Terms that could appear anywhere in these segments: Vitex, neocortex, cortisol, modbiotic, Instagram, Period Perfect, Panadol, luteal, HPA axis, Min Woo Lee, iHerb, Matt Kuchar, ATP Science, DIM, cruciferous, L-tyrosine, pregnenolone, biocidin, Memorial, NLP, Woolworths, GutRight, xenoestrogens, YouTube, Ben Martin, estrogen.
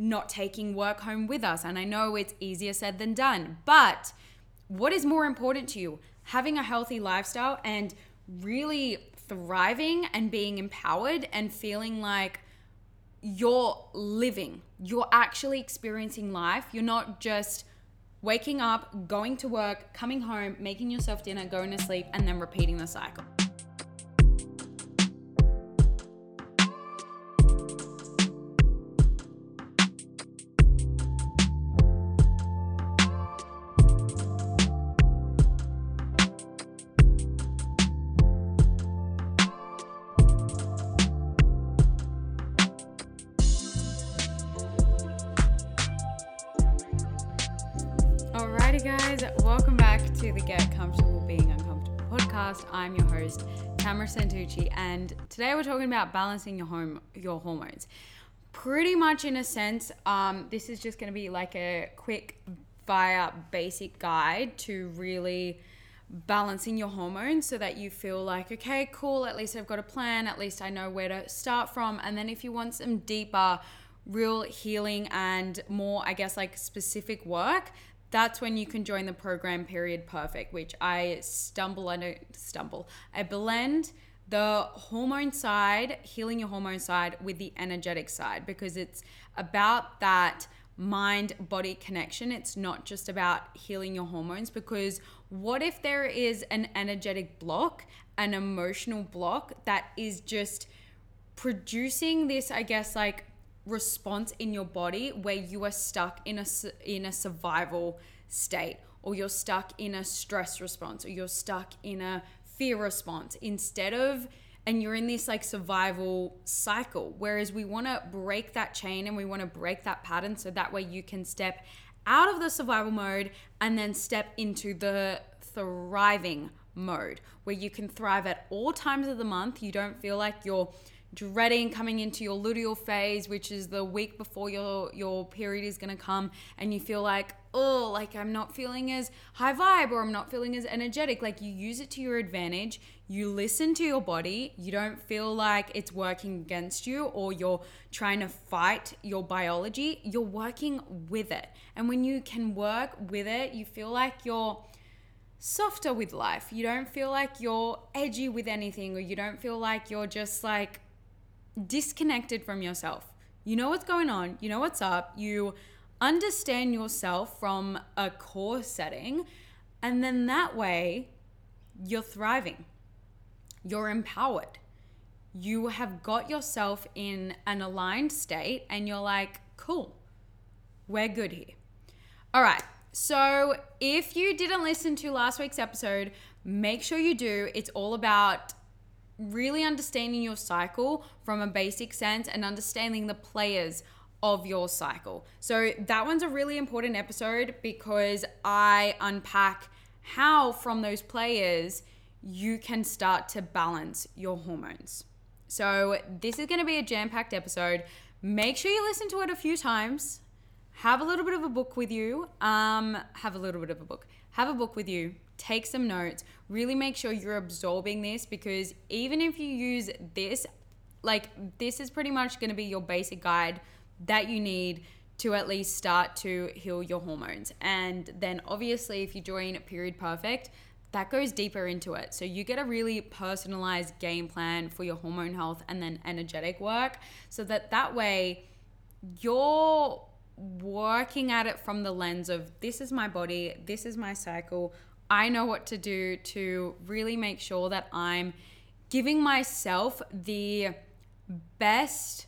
not taking work home with us. And I know it's easier said than done, but what is more important to you? Having a healthy lifestyle and really thriving and being empowered and feeling like you're living, you're actually experiencing life. You're not just waking up, going to work, coming home, making yourself dinner, going to sleep, and then repeating the cycle. I'm your host, Tamara Santucci, and today we're talking about balancing your hormones. Pretty much in a sense, this is just going to be like a quick fire basic guide to really balancing your hormones so that you feel like, okay, cool, at least I've got a plan, at least I know where to start from. And then if you want some deeper, real healing and more, I guess, like specific work, that's when you can join the program Period Perfect, which I blend the hormone side, healing your hormone side, with the energetic side, because it's about that mind-body connection. It's not just about healing your hormones, because what if there is an energetic block, an emotional block that is just producing this, I guess, like response in your body where you are stuck in a survival state, or you're stuck in a stress response, or you're stuck in a fear response and you're in this like survival cycle. Whereas we want to break that chain and we want to break that pattern, so that way you can step out of the survival mode and then step into the thriving mode, where you can thrive at all times of the month. You don't feel like you're dreading coming into your luteal phase, which is the week before your period is going to come, and you feel like, oh, like I'm not feeling as high vibe, or I'm not feeling as energetic. Like, you use it to your advantage. You listen to your body. You don't feel like it's working against you, or you're trying to fight your biology. You're working with it. And when you can work with it, you feel like you're softer with life. You don't feel like you're edgy with anything, or you don't feel like you're just like disconnected from yourself. You know what's going on, you know what's up, you understand yourself from a core setting, and then that way you're thriving, you're empowered, you have got yourself in an aligned state, and you're like, cool, we're good here. All right, so if you didn't listen to last week's episode, make sure you do. It's all about really understanding your cycle from a basic sense and understanding the players of your cycle. So that one's a really important episode, because I unpack how from those players you can start to balance your hormones. So this is going to be a jam-packed episode. Make sure you listen to it a few times. Have a little bit of a book with you. Have a book with you. Take some notes, really make sure you're absorbing this, because even if you use this, like this is pretty much going to be your basic guide that you need to at least start to heal your hormones. And then obviously if you join Period Perfect, that goes deeper into it. So you get a really personalized game plan for your hormone health and then energetic work, so that way you're working at it from the lens of, this is my body, this is my cycle, I know what to do to really make sure that I'm giving myself the best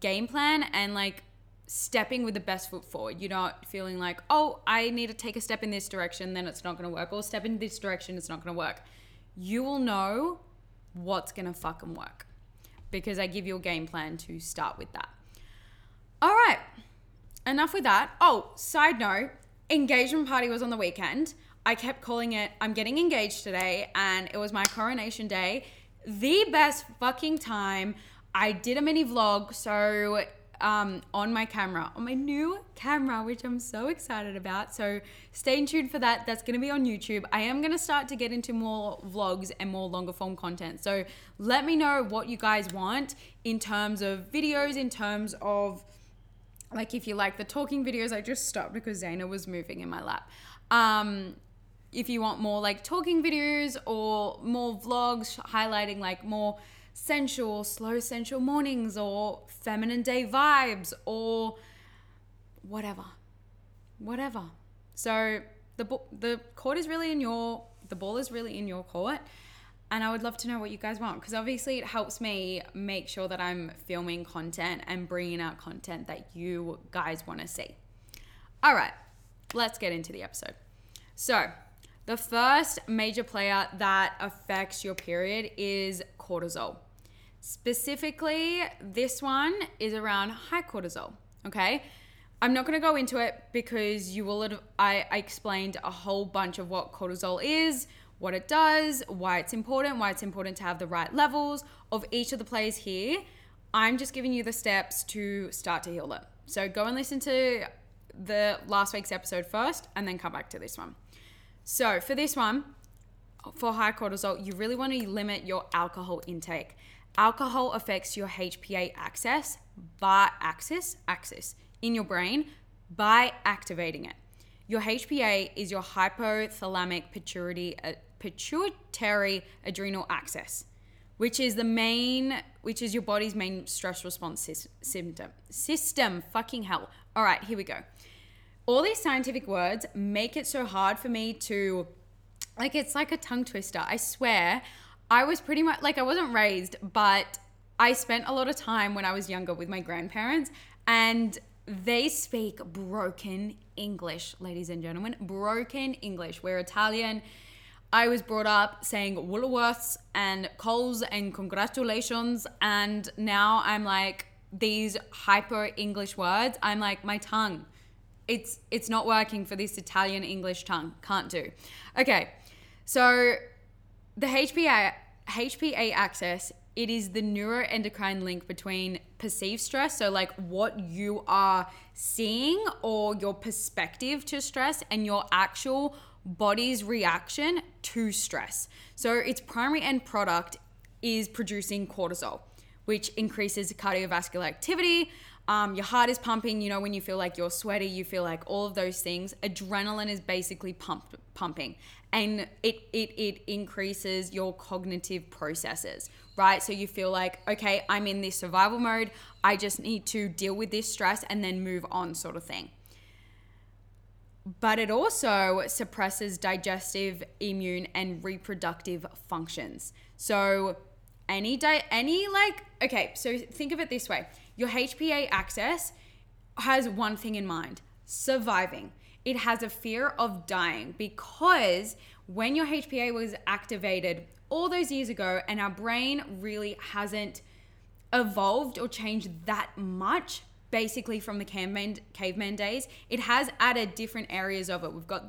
game plan and like stepping with the best foot forward. You're not feeling like, oh, I need to take a step in this direction, then it's not going to work, or step in this direction, it's not going to work. You will know what's going to fucking work, because I give you a game plan to start with that. All right, enough with that. Oh, side note, engagement party was on the weekend. I kept calling it, I'm getting engaged today, and it was my coronation day. The best fucking time. I did a mini vlog, so on my new camera, which I'm so excited about. So stay tuned for that. That's gonna be on YouTube. I am gonna start to get into more vlogs and more longer form content. So let me know what you guys want in terms of videos, in terms of Like if you like the talking videos, I just stopped because Zayna was moving in my lap. If you want more like talking videos or more vlogs highlighting like more sensual, slow sensual mornings or feminine day vibes or whatever. So the ball is really in your court. And I would love to know what you guys want, because obviously it helps me make sure that I'm filming content and bringing out content that you guys want to see. All right, let's get into the episode. So the first major player that affects your period is cortisol. Specifically, this one is around high cortisol, okay? I'm not going to go into it because you will have, I explained a whole bunch of what cortisol is, what it does, why it's important to have the right levels of each of the plays here. I'm just giving you the steps to start to heal it. So go and listen to the last week's episode first and then come back to this one. So for this one, for high cortisol, you really want to limit your alcohol intake. Alcohol affects your HPA axis in your brain by activating it. Your HPA is your hypothalamic pituitary adrenal axis, which is your body's main stress response system. Fucking hell. All right, here we go. All these scientific words make it so hard for me to, like, it's like a tongue twister. I swear, I was pretty much, like, I wasn't raised, but I spent a lot of time when I was younger with my grandparents, and they speak broken English, ladies and gentlemen, broken English. We're Italian. I was brought up saying Woolworths and Coles and congratulations. And now I'm like these hyper English words. I'm like, my tongue, it's not working for this Italian English tongue. Can't do. Okay. So the HPA axis, it is the neuroendocrine link between perceived stress, so like what you are seeing or your perspective to stress, and your actual body's reaction to stress. So its primary end product is producing cortisol, which increases cardiovascular activity. Your heart is pumping, you know, when you feel like you're sweaty, you feel like all of those things. Adrenaline is basically pumping, and it increases your cognitive processes, right? So you feel like, okay, I'm in this survival mode. I just need to deal with this stress and then move on, sort of thing. But it also suppresses digestive, immune, and reproductive functions. So so think of it this way. Your HPA axis has one thing in mind, surviving. It has a fear of dying, because when your HPA was activated all those years ago, and our brain really hasn't evolved or changed that much, basically from the caveman days, it has added different areas of it. We've got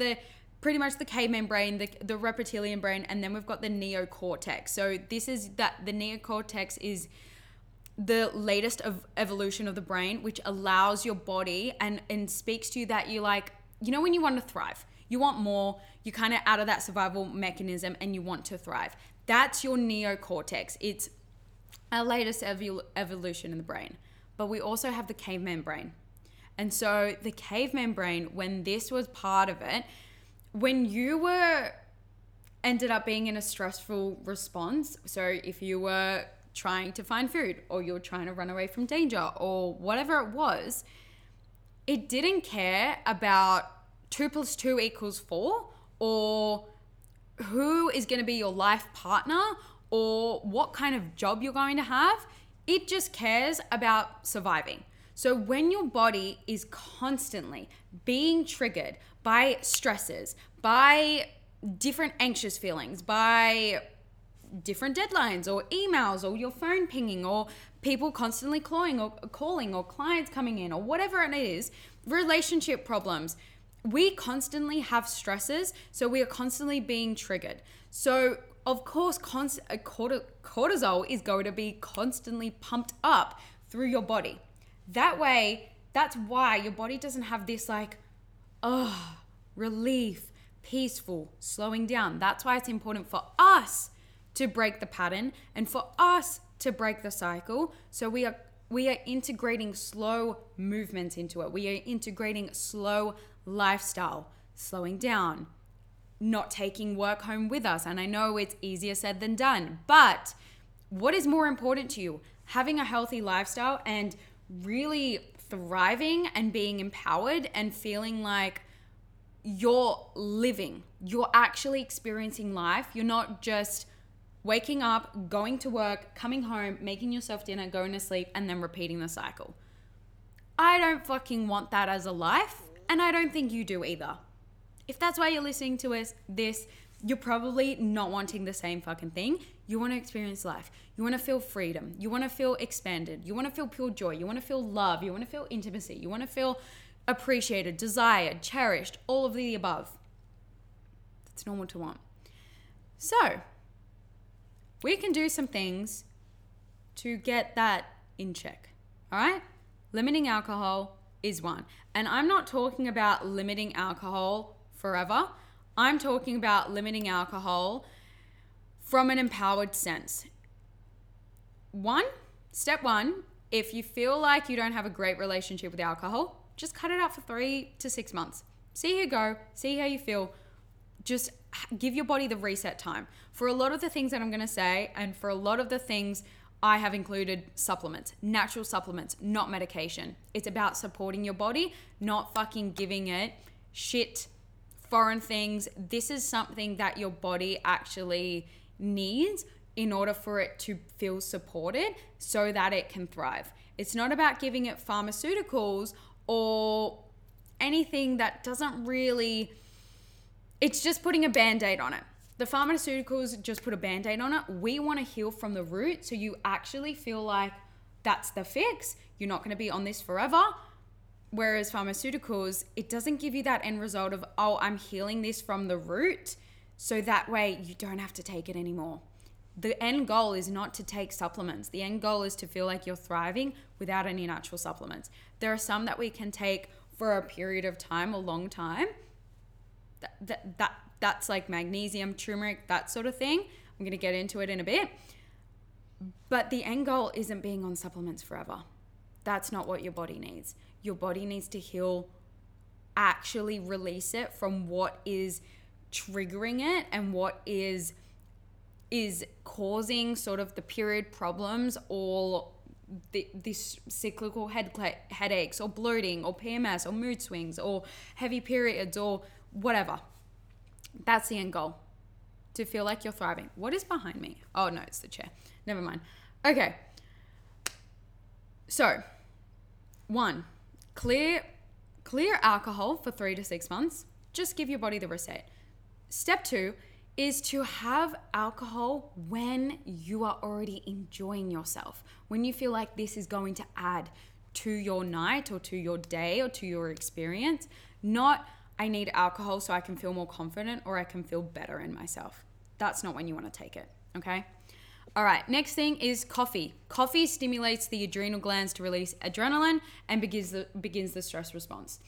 pretty much the caveman brain, the reptilian brain, and then we've got the neocortex. So the neocortex is the latest of evolution of the brain, which allows your body and speaks to you that you like, you know, when you want to thrive, you want more, you're kind of out of that survival mechanism and you want to thrive. That's your neocortex. It's our latest evolution in the brain. But we also have the caveman brain. And so the caveman brain, when this was part of it, when you were ended up being in a stressful response, so if you were trying to find food or you're trying to run away from danger or whatever it was, it didn't care about 2 + 2 = 4 or who is going to be your life partner or what kind of job you're going to have. It just cares about surviving. So when your body is constantly being triggered by stresses, by different anxious feelings, by different deadlines or emails or your phone pinging or people constantly calling or clients coming in or whatever it is, relationship problems, we constantly have stresses, so we are constantly being triggered. So of course, cortisol is going to be constantly pumped up through your body. That way, that's why your body doesn't have this like, oh, relief, peaceful, slowing down. That's why it's important for us to break the pattern and for us to break the cycle, so we are We are integrating slow movement into it. We are integrating slow lifestyle, slowing down, not taking work home with us. And I know it's easier said than done, but what is more important to you? Having a healthy lifestyle and really thriving and being empowered and feeling like you're living, you're actually experiencing life. You're not just waking up, going to work, coming home, making yourself dinner, going to sleep, and then repeating the cycle. I don't fucking want that as a life, and I don't think you do either. If that's why you're listening to this, you're probably not wanting the same fucking thing. You want to experience life. You want to feel freedom. You want to feel expanded. You want to feel pure joy. You want to feel love. You want to feel intimacy. You want to feel appreciated, desired, cherished, all of the above. That's normal to want. So we can do some things to get that in check, all right? Limiting alcohol is one. And I'm not talking about limiting alcohol forever. I'm talking about limiting alcohol from an empowered sense. Step one, if you feel like you don't have a great relationship with alcohol, just cut it out for 3 to 6 months. See how you go, see how you feel. Just give your body the reset time. For a lot of the things that I'm going to say, and for a lot of the things, I have included supplements, natural supplements, not medication. It's about supporting your body, not fucking giving it shit, foreign things. This is something that your body actually needs in order for it to feel supported so that it can thrive. It's not about giving it pharmaceuticals or anything that doesn't really... It's just putting a Band-Aid on it. The pharmaceuticals just put a Band-Aid on it. We want to heal from the root so you actually feel like that's the fix. You're not going to be on this forever. Whereas pharmaceuticals, it doesn't give you that end result of, oh, I'm healing this from the root so that way you don't have to take it anymore. The end goal is not to take supplements. The end goal is to feel like you're thriving without any natural supplements. There are some that we can take for a period of time, a long time. That's like magnesium, turmeric, that sort of thing. I'm going to get into it in a bit. But the end goal isn't being on supplements forever. That's not what your body needs. Your body needs to heal, actually release it from what is triggering it and what is causing sort of the period problems or this cyclical headaches or bloating or PMS or mood swings or heavy periods or whatever. That's the end goal, to feel like you're thriving. What is behind me? Oh no, it's the chair. Never mind. Okay. So 1, clear alcohol for 3 to 6 months. Just give your body the reset. Step 2 is to have alcohol when you are already enjoying yourself, when you feel like this is going to add to your night or to your day or to your experience, not I need alcohol so I can feel more confident or I can feel better in myself. That's not when you want to take it, okay? All right, next thing is coffee. Coffee stimulates the adrenal glands to release adrenaline and begins the stress response.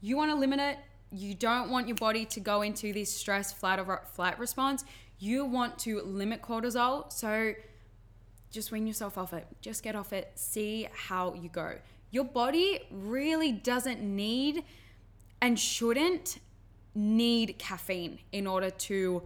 You want to limit it. You don't want your body to go into this stress flight response. You want to limit cortisol, so just wean yourself off it. Just get off it. See how you go. Your body really doesn't need and shouldn't need caffeine in order to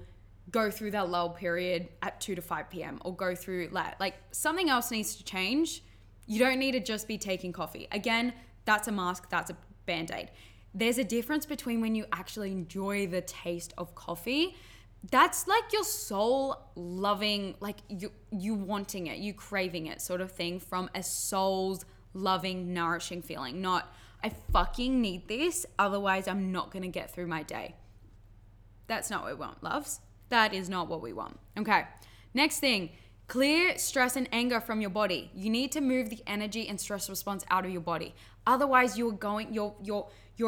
go through that lull period at 2 to 5 p.m. or go through that. Like, something else needs to change. You don't need to just be taking coffee. Again, that's a mask, that's a Band-Aid. There's a difference between when you actually enjoy the taste of coffee. That's like your soul loving, like you wanting it, you craving it sort of thing, from a soul's loving, nourishing feeling, not I fucking need this, otherwise I'm not going to get through my day. That's not what we want, loves. That is not what we want. Okay, next thing, clear stress and anger from your body. You need to move the energy and stress response out of your body. Otherwise, your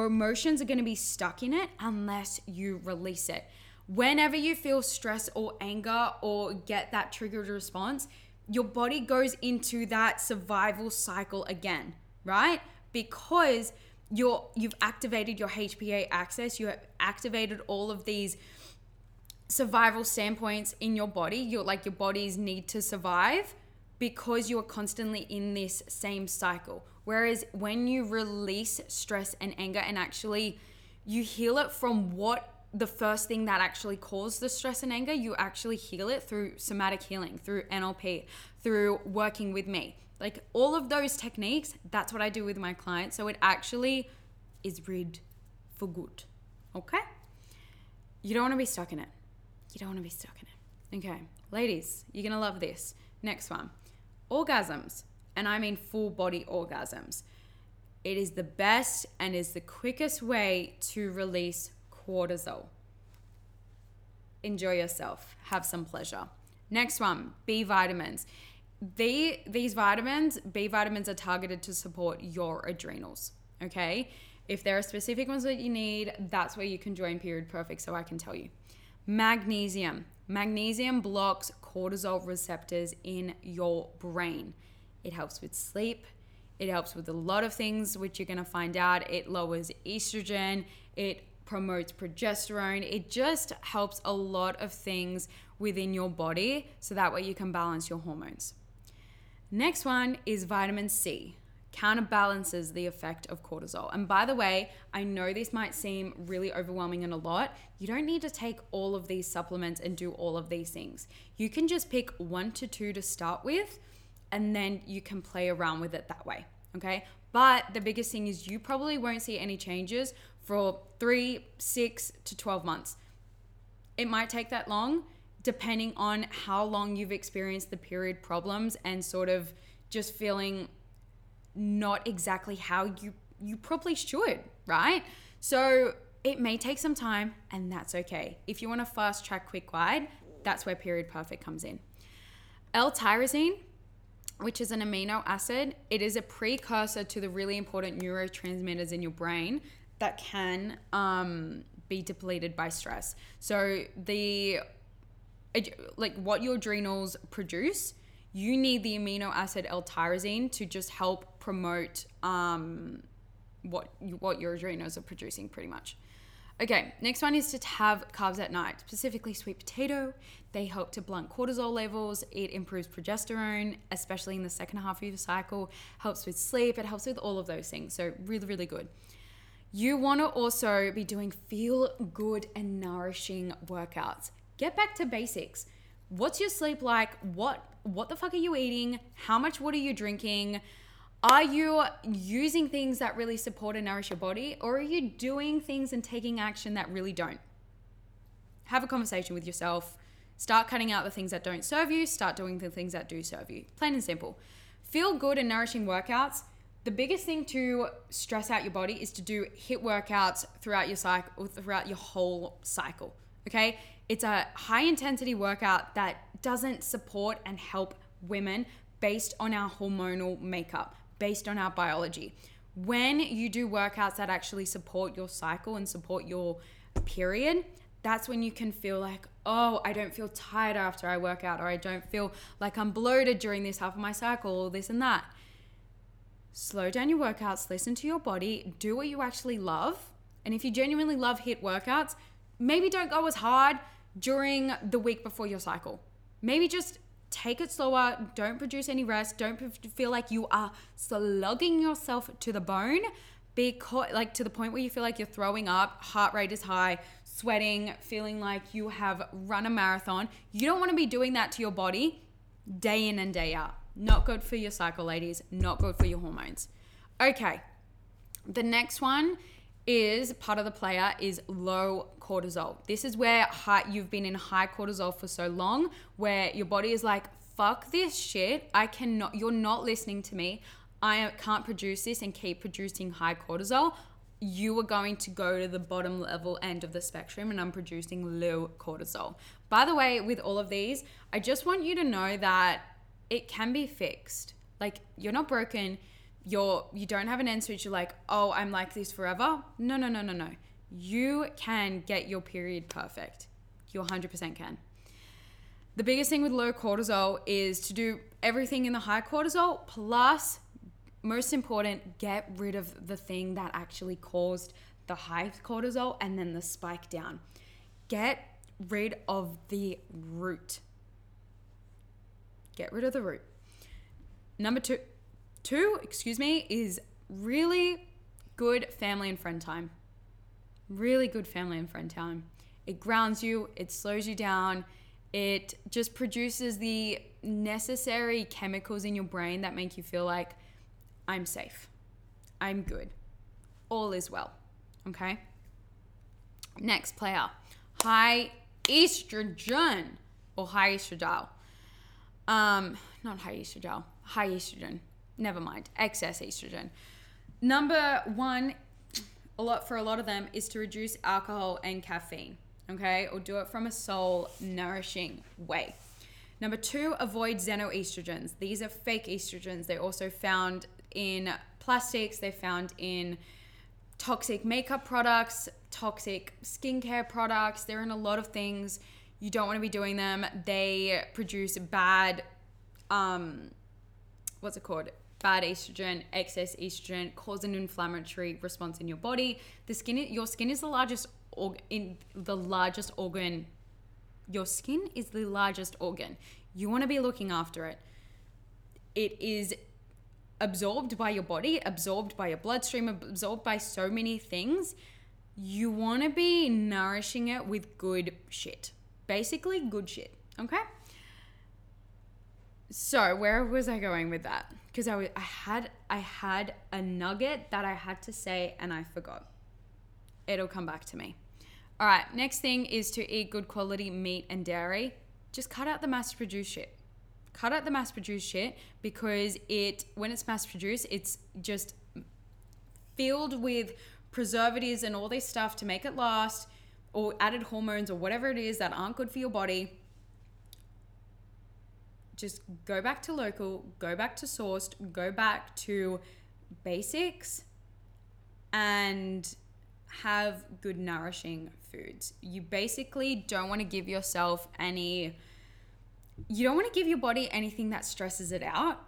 emotions are going to be stuck in it unless you release it. Whenever you feel stress or anger or get that triggered response, your body goes into that survival cycle again, right? Because you've activated your HPA axis, you have activated all of these survival standpoints in your body. Your body's need to survive because you are constantly in this same cycle. Whereas when you release stress and anger and actually you heal it from what the first thing that actually caused the stress and anger, you actually heal it through somatic healing, through NLP, through working with me. Like all of those techniques, that's what I do with my clients. So it actually is rid for good, okay? You don't wanna be stuck in it. You don't wanna be stuck in it. Okay, ladies, you're gonna love this. Next one, orgasms, and I mean full body orgasms. It is the best and is the quickest way to release cortisol. Enjoy yourself, have some pleasure. Next one, B vitamins. These vitamins, B vitamins are targeted to support your adrenals, okay? If there are specific ones that you need, that's where you can join Period Perfect, so I can tell you. Magnesium. Magnesium blocks cortisol receptors in your brain. It helps with sleep. It helps with a lot of things, which you're gonna find out. It lowers estrogen. It promotes progesterone. It just helps a lot of things within your body, so that way you can balance your hormones. Next one is vitamin C. Counterbalances the effect of cortisol. And by the way, I know this might seem really overwhelming and a lot. You don't need to take all of these supplements and do all of these things. You can just pick 1 to 2 to start with, and then you can play around with it that way, okay? But the biggest thing is you probably won't see any changes for 3, 6 to 12 months. It might take that long, depending on how long you've experienced the period problems and sort of just feeling not exactly how you probably should, right? So it may take some time, and that's okay. If you want a fast track quick guide, that's where Period Perfect comes in. L-tyrosine, which is an amino acid, it is a precursor to the really important neurotransmitters in your brain that can be depleted by stress. So what your adrenals produce, you need the amino acid L-tyrosine to just help promote what your adrenals are producing, pretty much. Okay, next one is to have carbs at night, specifically sweet potato. They help to blunt cortisol levels. It improves progesterone, especially in the second half of your cycle, helps with sleep, it helps with all of those things. So really, really good. You wanna also be doing feel good and nourishing workouts. Get back to basics. What's your sleep like? What the fuck are you eating? How much water are you drinking? Are you using things that really support and nourish your body? Or are you doing things and taking action that really don't? Have a conversation with yourself. Start cutting out the things that don't serve you. Start doing the things that do serve you. Plain and simple. Feel good and nourishing workouts. The biggest thing to stress out your body is to do HIIT workouts throughout your cycle, throughout your whole cycle, okay? It's a high intensity workout that doesn't support and help women based on our hormonal makeup, based on our biology. When you do workouts that actually support your cycle and support your period, that's when you can feel like, oh, I don't feel tired after I work out, or I don't feel like I'm bloated during this half of my cycle, or this and that. Slow down your workouts, listen to your body, do what you actually love. And if you genuinely love HIIT workouts, maybe don't go as hard during the week before your cycle. Maybe just take it slower, don't produce any rest, don't feel like you are slugging yourself to the bone, because, like, to the point where you feel like you're throwing up, heart rate is high, sweating, feeling like you have run a marathon. You don't want to be doing that to your body day in and day out. Not good for your cycle, ladies, not good for your hormones. Okay, the next one is part of the player is low cortisol. This is where you've been in high cortisol for so long, where your body is like, fuck this shit, you're not listening to me, I can't produce this and keep producing high cortisol. You are going to go to the bottom level end of the spectrum, and I'm producing low cortisol. By the way, with all of these, I just want you to know that it can be fixed. Like, you're not broken. You don't have an end switch. You're like, oh, I'm like this forever. No, no, no, no, no. You can get your period perfect. You 100% can. The biggest thing with low cortisol is to do everything in the high cortisol, plus, most important, get rid of the thing that actually caused the high cortisol and then the spike down. Get rid of the root. Number two, is really good family and friend time. Really good family and friend time. It grounds you, it slows you down, it just produces the necessary chemicals in your brain that make you feel like I'm safe, I'm good, all is well, okay? Next player, high estrogen or high estradiol. Not high estradiol, high estrogen. Never mind, excess estrogen. Number one, for a lot of them, is to reduce alcohol and caffeine, okay? Or do it from a soul nourishing way. Number two, avoid xenoestrogens. These are fake estrogens. They're also found in plastics. They're found in toxic makeup products, toxic skincare products. They're in a lot of things. You don't want to be doing them. They produce bad, bad estrogen, excess estrogen, cause an inflammatory response in your body. Your skin is the largest organ. You want to be looking after it. It is absorbed by your body, absorbed by your bloodstream, absorbed by so many things. You want to be nourishing it with good shit. Basically, good shit, okay? So where was I going with that? Because I had a nugget that I had to say and I forgot. It'll come back to me. All right, next thing is to eat good quality meat and dairy. Just cut out the mass-produced shit. Cut out the mass-produced shit because when it's mass-produced, it's just filled with preservatives and all this stuff to make it last, or added hormones or whatever it is that aren't good for your body. Just go back to local, go back to sourced, go back to basics and have good nourishing foods. You basically don't want to give yourself any, you don't want to give your body anything that stresses it out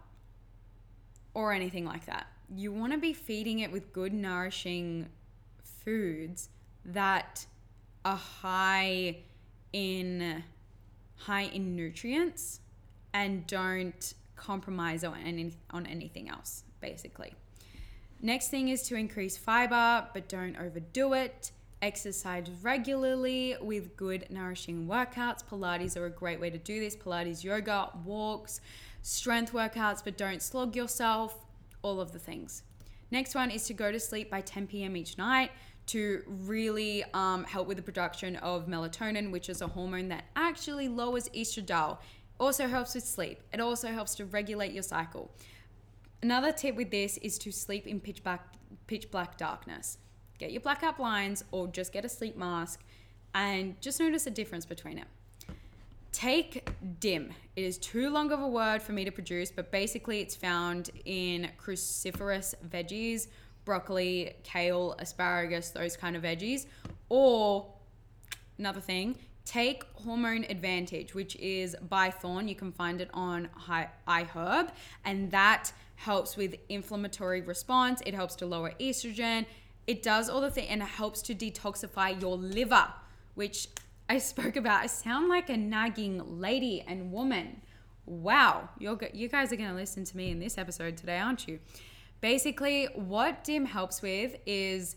or anything like that. You want to be feeding it with good nourishing foods that are high in nutrients and don't compromise on anything else, basically. Next thing is to increase fiber, but don't overdo it. Exercise regularly with good nourishing workouts. Pilates are a great way to do this. Pilates, yoga, walks, strength workouts, but don't slog yourself, all of the things. Next one is to go to sleep by 10 p.m. each night to really help with the production of melatonin, which is a hormone that actually lowers estradiol. Also helps with sleep. It also helps to regulate your cycle. Another tip with this is to sleep in pitch black darkness. Get your blackout blinds or just get a sleep mask and just notice the difference between it. Take DIM. It is too long of a word for me to produce, but basically it's found in cruciferous veggies, broccoli, kale, asparagus, those kind of veggies. Or another thing, take Hormone Advantage, which is by THORN. You can find it on iHerb, and that helps with inflammatory response. It helps to lower estrogen. It does all the thing, and it helps to detoxify your liver, which I spoke about. I sound like a nagging lady and woman. Wow, you guys are going to listen to me in this episode today, aren't you? Basically, what DIM helps with is...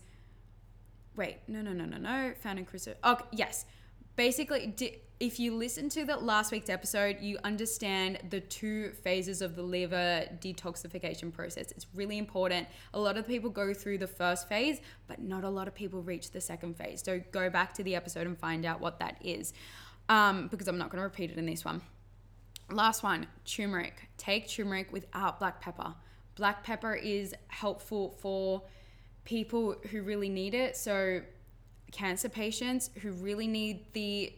Wait, no. Found in Cruciferous... Oh, yes. Basically, if you listen to last week's episode, you understand the two phases of the liver detoxification process. It's really important. A lot of people go through the first phase, but not a lot of people reach the second phase. So go back to the episode and find out what that is, because I'm not going to repeat it in this one. Last one, turmeric. Take turmeric without black pepper. Black pepper is helpful for people who really need it. So cancer patients who really need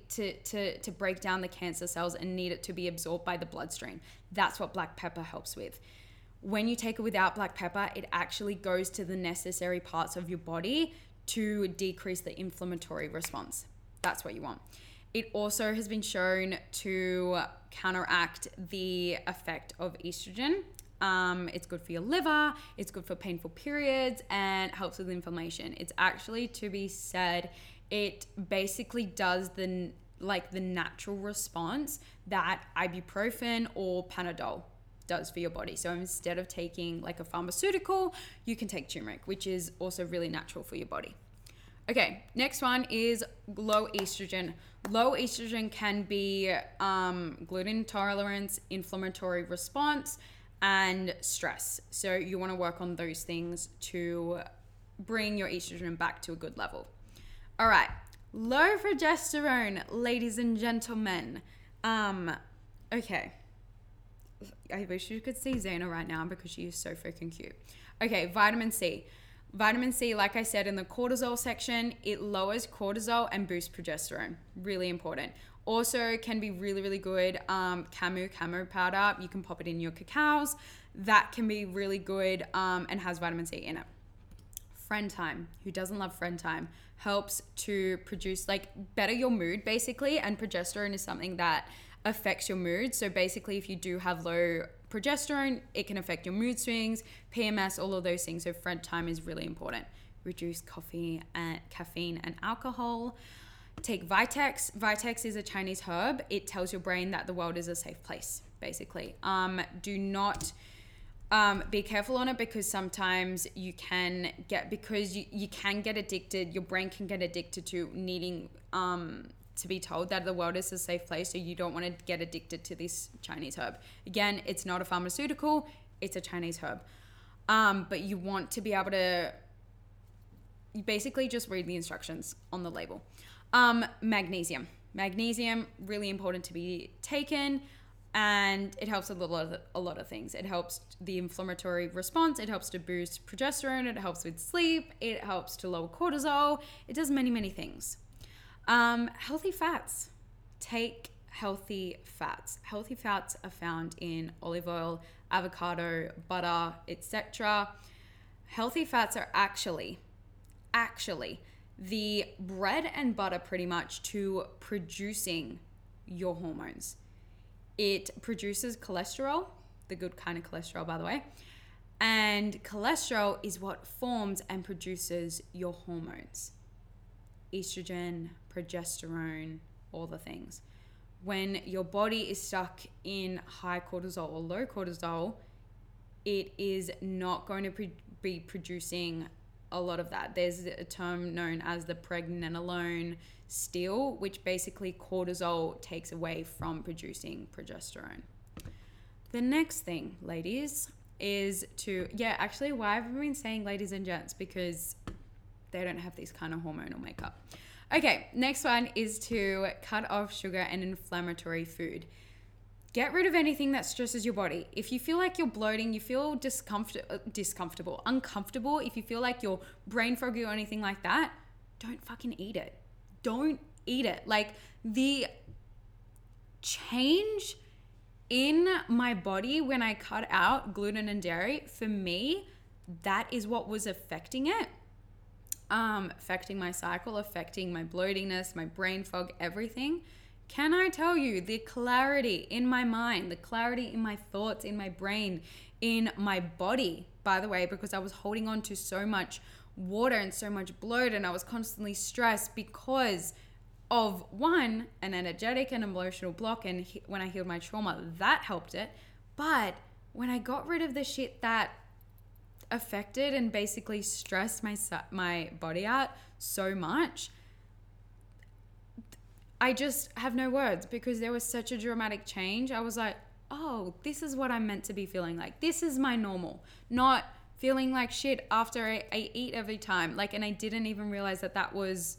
to break down the cancer cells and need it to be absorbed by the bloodstream. That's what black pepper helps with. When you take it without black pepper, it actually goes to the necessary parts of your body to decrease the inflammatory response. That's what you want. It also has been shown to counteract the effect of estrogen. It's good for your liver, it's good for painful periods, and helps with inflammation. It's actually to be said, it basically does the natural response that ibuprofen or Panadol does for your body. So instead of taking like a pharmaceutical, you can take turmeric, which is also really natural for your body. Okay, next one is low estrogen. Low estrogen can be gluten intolerance, inflammatory response, and stress. So you want to work on those things to bring your estrogen back to a good level. All right, low progesterone, ladies and gentlemen. Okay, I wish you could see Zayna right now because she is so freaking cute. Okay, vitamin C. Vitamin C, like I said in the cortisol section, it lowers cortisol and boosts progesterone. Really important. Also can be really, really good. Camu powder, you can pop it in your cacaos. That can be really good and has vitamin C in it. Friend time. Who doesn't love friend time? Helps to produce, like, better your mood basically, and progesterone is something that affects your mood. So basically if you do have low progesterone, it can affect your mood swings, PMS, all of those things. So friend time is really important. Reduce coffee and caffeine and alcohol. Take Vitex. Vitex is a Chinese herb. It tells your brain that the world is a safe place, basically. Be careful on it because sometimes you can get, because you can get addicted, your brain can get addicted to needing to be told that the world is a safe place. So you don't want to get addicted to this Chinese herb. Again, it's not a pharmaceutical, it's a Chinese herb. But you want to be able to basically just read the instructions on the label. Magnesium. Magnesium, really important to be taken. And it helps a lot of things. It helps the inflammatory response. It helps to boost progesterone. It helps with sleep. It helps to lower cortisol. It does many, many things. Healthy fats. Take healthy fats. Healthy fats are found in olive oil, avocado, butter, etc. Healthy fats are actually the bread and butter pretty much to producing your hormones. It produces cholesterol, the good kind of cholesterol, by the way. And cholesterol is what forms and produces your hormones. Estrogen, progesterone, all the things. When your body is stuck in high cortisol or low cortisol, it is not going to be producing a lot of that. There's a term known as the pregnenolone steal, which basically cortisol takes away from producing progesterone. The next thing, ladies, is to, why have I been saying ladies and gents? Because they don't have this kind of hormonal makeup. Okay, next one is to cut off sugar and inflammatory food. Get rid of anything that stresses your body. If you feel like you're bloating, you feel uncomfortable, if you feel like you're brain foggy or anything like that, don't fucking eat it. Don't eat it. Like, the change in my body when I cut out gluten and dairy, for me, that is what was affecting it. Affecting my cycle, affecting my bloatingness, my brain fog, everything. Can I tell you, the clarity in my mind, the clarity in my thoughts, in my brain, in my body, by the way, because I was holding on to so much water and so much bloat, and I was constantly stressed because of, one, an energetic and emotional block, and when I healed my trauma, that helped it. But when I got rid of the shit that affected and basically stressed my body out so much, I just have no words, because there was such a dramatic change. I was like, oh, this is what I'm meant to be feeling like. This is my normal, not feeling like shit after I eat every time. Like, and I didn't even realize that was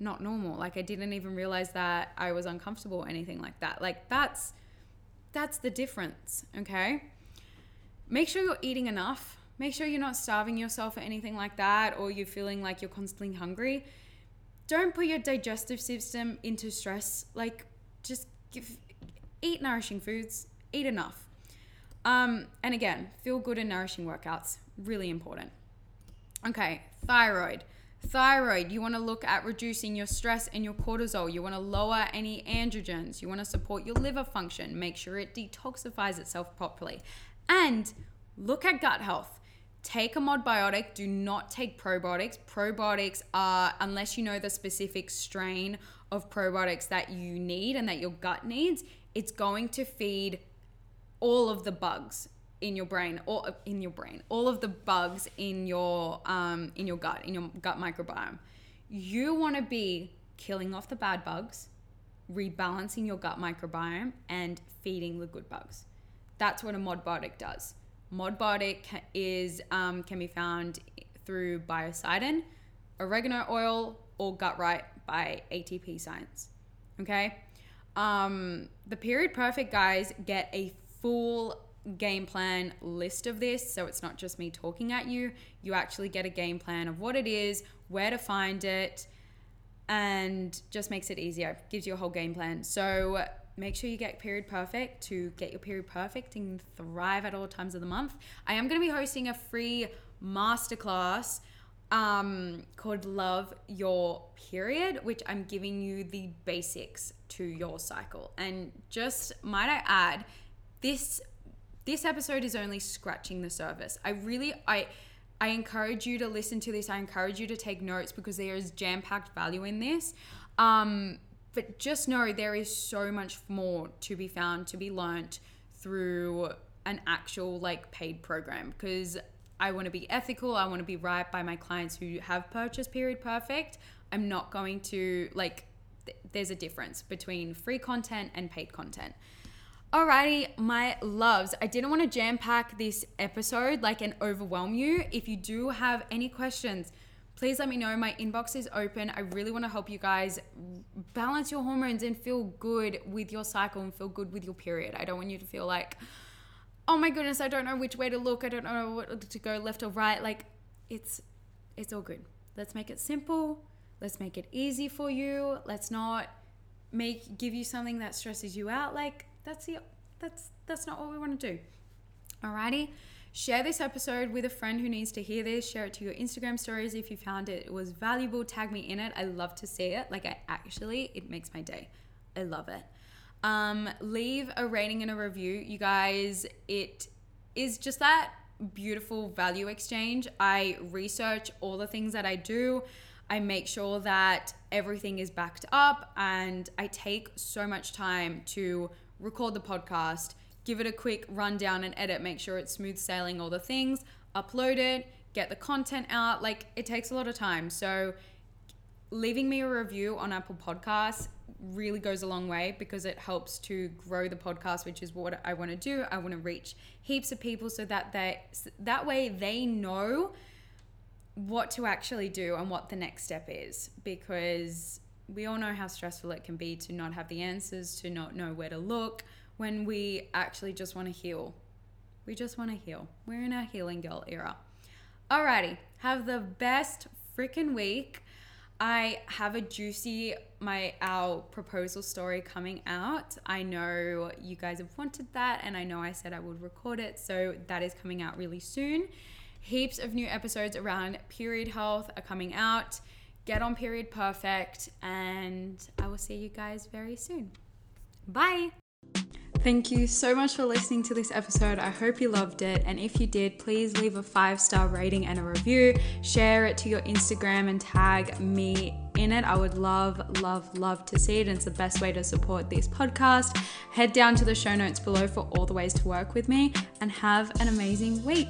not normal. Like, I didn't even realize that I was uncomfortable or anything like that. Like, that's the difference, okay? Make sure you're eating enough. Make sure you're not starving yourself or anything like that, or you're feeling like you're constantly hungry. Don't put your digestive system into stress. Like, just eat nourishing foods, eat enough. And again, feel good and nourishing workouts, really important. Okay, thyroid. Thyroid, you want to look at reducing your stress and your cortisol. You want to lower any androgens. You want to support your liver function. Make sure it detoxifies itself properly. And look at gut health. Take a modbiotic, do not take probiotics. Probiotics are, unless you know the specific strain of probiotics that you need and that your gut needs, it's going to feed all of the bugs in your brain, or in your brain, all of the bugs in your gut microbiome. You want to be killing off the bad bugs, rebalancing your gut microbiome, and feeding the good bugs. That's what a modbiotic does. Modbiotic can be found through biocidin, oregano oil, or GutRight by ATP Science. Okay, the Period Perfect guys get a full game plan list of this, so it's not just me talking at you. You actually get a game plan of what it is, where to find it, and just makes it easier. Gives you a whole game plan. So make sure you get Period Perfect to get your Period Perfect and thrive at all times of the month. I am going to be hosting a free masterclass called Love Your Period, which I'm giving you the basics to your cycle. And just might I add, this episode is only scratching the surface. I encourage you to listen to this. I encourage you to take notes, because there is jam-packed value in this. But just know there is so much more to be found, to be learnt through an actual paid program, because I want to be ethical. I want to be right by my clients who have purchased Period Perfect. I'm not going to there's a difference between free content and paid content. Alrighty, my loves, I didn't want to jam-pack this episode and overwhelm you. If you do have any questions, please let me know. My inbox is open. I really want to help you guys balance your hormones and feel good with your cycle and feel good with your period. I don't want you to feel oh my goodness, I don't know which way to look. I don't know what to go, left or right. It's all good. Let's make it simple. Let's make it easy for you. Let's not give you something that stresses you out. That's not what we want to do. Alrighty. Share this episode with a friend who needs to hear this. Share it to your Instagram stories if you found it was valuable. Tag me in it. I love to see it. It makes my day. I love it. Leave a rating and a review. You guys, it is just that beautiful value exchange. I research all the things that I do. I make sure that everything is backed up, and I take so much time to record the podcast, give it a quick rundown and edit, make sure it's smooth sailing, all the things, upload it, get the content out. It takes a lot of time. So leaving me a review on Apple Podcasts really goes a long way, because it helps to grow the podcast, which is what I want to do. I want to reach heaps of people so that that way they know what to actually do and what the next step is, because we all know how stressful it can be to not have the answers, to not know where to look, when we actually just want to heal. We just want to heal. We're in our healing girl era. Alrighty, have the best freaking week. I have a juicy, our proposal story coming out. I know you guys have wanted that, and I know I said I would record it, so that is coming out really soon. Heaps of new episodes around period health are coming out. Get on Period Perfect, and I will see you guys very soon. Bye. Thank you so much for listening to this episode. I hope you loved it. And if you did, please leave a 5-star rating and a review. Share it to your Instagram and tag me in it. I would love, love, love to see it. And it's the best way to support this podcast. Head down to the show notes below for all the ways to work with me, and have an amazing week.